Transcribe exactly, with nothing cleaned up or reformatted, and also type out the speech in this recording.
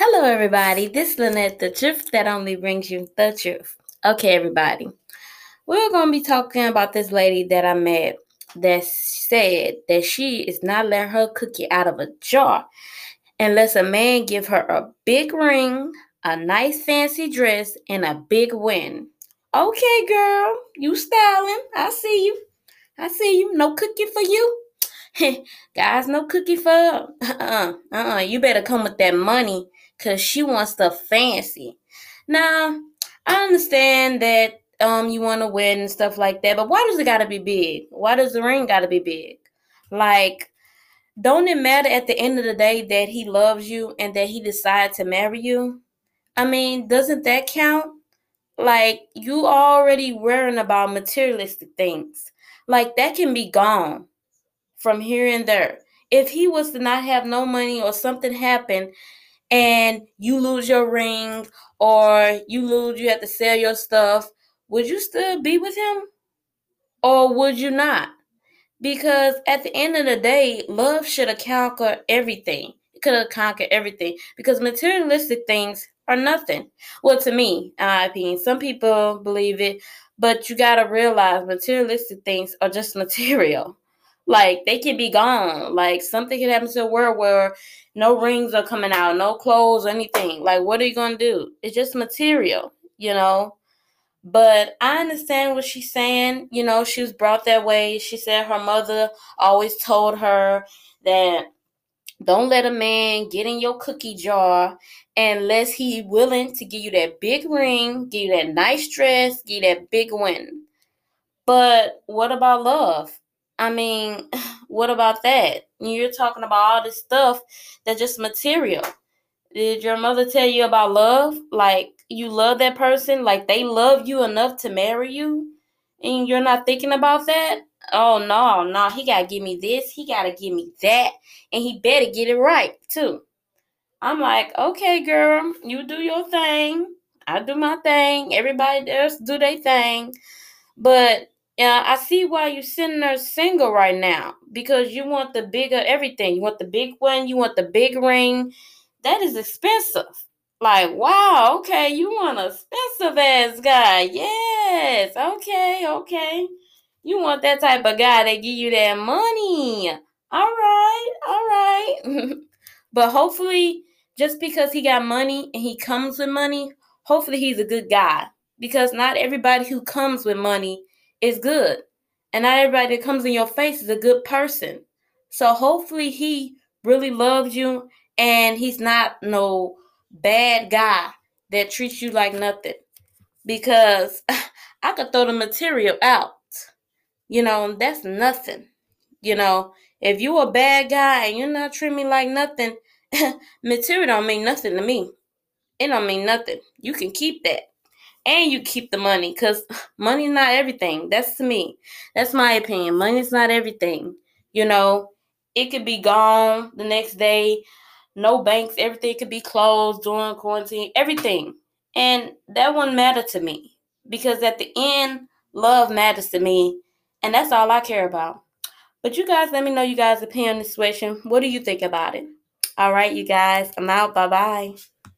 Hello, everybody. This is Lynette, the truth that only brings you the truth. Okay, everybody. We're going to be talking about this lady that I met that said that she is not letting her cookie out of a jar unless a man give her a big ring, a nice fancy dress, and a big win. Okay, girl. You styling. I see you. I see you. No cookie for you. Guys, no cookie for her. Uh-uh. Uh-uh. You better come with that money because she wants stuff fancy. Now, I understand that um you want to win and stuff like that, but why does it got to be big? Why does the ring got to be big? Like, don't it matter at the end of the day that he loves you and that he decided to marry you? I mean, doesn't that count? Like, you already worrying about materialistic things. Like, that can be gone from here and there. If he was to not have no money or something happen and you lose your ring or you lose, you have to sell your stuff, would you still be with him or would you not? Because at the end of the day, love should have conquered everything. It could have conquered everything because materialistic things are nothing. Well, to me, in my opinion, some people believe it, but you got to realize materialistic things are just material. Like, they can be gone. Like, something can happen to the world where no rings are coming out, no clothes or anything. Like, what are you going to do? It's just material, you know? But I understand what she's saying. You know, she was brought that way. She said her mother always told her that don't let a man get in your cookie jar unless he's willing to give you that big ring, give you that nice dress, give you that big win. But what about love? I mean, what about that? You're talking about all this stuff that's just material. Did your mother tell you about love? Like, you love that person? Like, they love you enough to marry you? And you're not thinking about that? Oh, no, no. He got to give me this. He got to give me that. And he better get it right, too. I'm like, okay, girl, you do your thing. I do my thing. Everybody else do their thing. But yeah, I see why you're sitting there single right now because you want the bigger everything. You want the big one. You want the big ring. That is expensive. Like, wow, okay, you want an expensive-ass guy. Yes, okay, okay. You want that type of guy that give you that money. All right, all right. But hopefully, just because he got money and he comes with money, hopefully he's a good guy because not everybody who comes with money is good. And not everybody that comes in your face is a good person. So hopefully he really loves you and he's not no bad guy that treats you like nothing. Because I could throw the material out. You know, that's nothing. You know, if you a bad guy and you're not treating me like nothing, material don't mean nothing to me. It don't mean nothing. You can keep that. And you keep the money because money's not everything. That's to me. That's my opinion. Money's not everything. You know, it could be gone the next day. No banks. Everything could be closed during quarantine. Everything. And that wouldn't matter to me because at the end, love matters to me. And that's all I care about. But you guys, let me know you guys' opinion on this situation. What do you think about it? All right, you guys. I'm out. Bye-bye.